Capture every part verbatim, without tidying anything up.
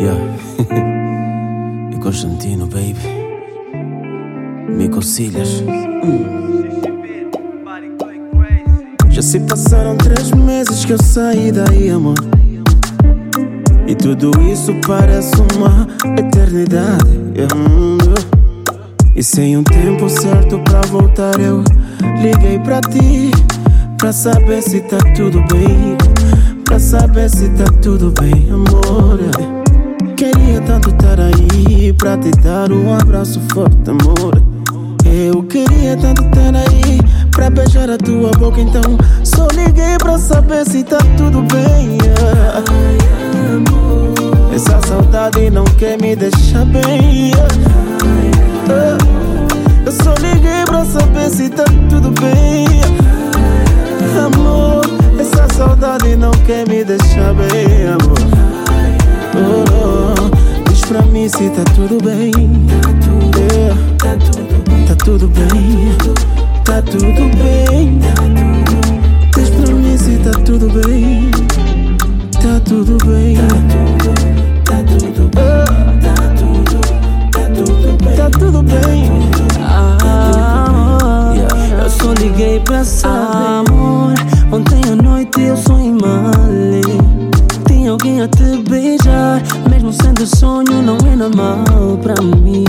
Yeah. E Konstantino, baby, me conselhas. Já se passaram três meses que eu saí daí, amor, e tudo isso parece uma eternidade. E sem um tempo certo pra voltar, eu liguei pra ti, pra saber se tá tudo bem, pra saber se tá tudo bem, amor. Queria tanto estar aí pra te dar um abraço forte, amor. Eu queria tanto estar aí pra beijar a tua boca, então só liguei pra saber se tá tudo bem. Yeah. Ai, amor, essa saudade não quer me deixar bem. Yeah. Ai, eu só liguei pra saber se tá tudo bem. Yeah. Amor, essa saudade não quer me deixar bem, amor. Oh, oh. Diz pra mim se tá tudo bem, tá tudo bem, tá tudo bem. Diz pra mim se tá tudo bem, tá tudo bem, tá tudo bem, tá tudo bem. Eu só liguei pra saber, amor. Ontem à noite eu sonhei mal. Tem alguém a te beijar, mesmo sendo sonho, não é normal pra mim.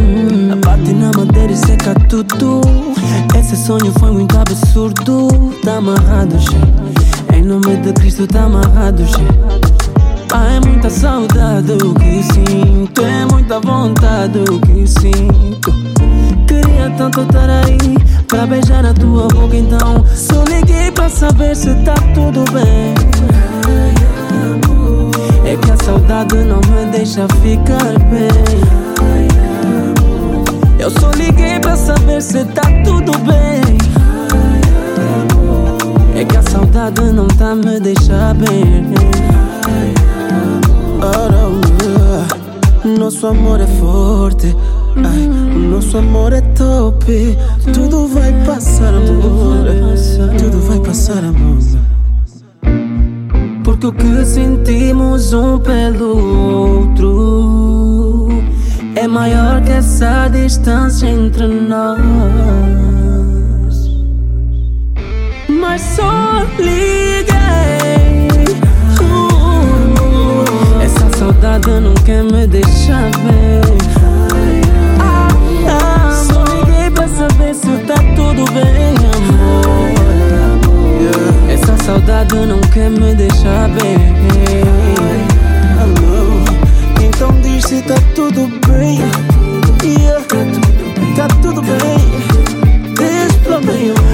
hum. Bate na madeira e seca tudo. Esse sonho foi muito absurdo. Tá amarrado, che. Em nome de Cristo tá amarrado, che. Ah, é muita saudade o que sinto, é muita vontade o que sinto. Queria tanto estar aí pra beijar a tua boca, então só liguei pra saber se tá tudo bem. É que a saudade não me deixa ficar bem. Eu só liguei pra saber se tá tudo bem. É que a saudade não tá me deixa bem. Nosso amor é forte, ai, nosso amor é top. Tudo vai passar, amor. Tudo vai passar, amor. Porque o que sentimos um pelo outro é maior que essa distância entre nós. Mas só liguei. uh, Essa saudade não quer me deixar ver. ah, ah, Só liguei pra saber se tá tudo bem, amor. Essa saudade não quer me deixar bem. Então diz se tá tudo bem. Yeah. Tá tudo bem. Diz pra mim.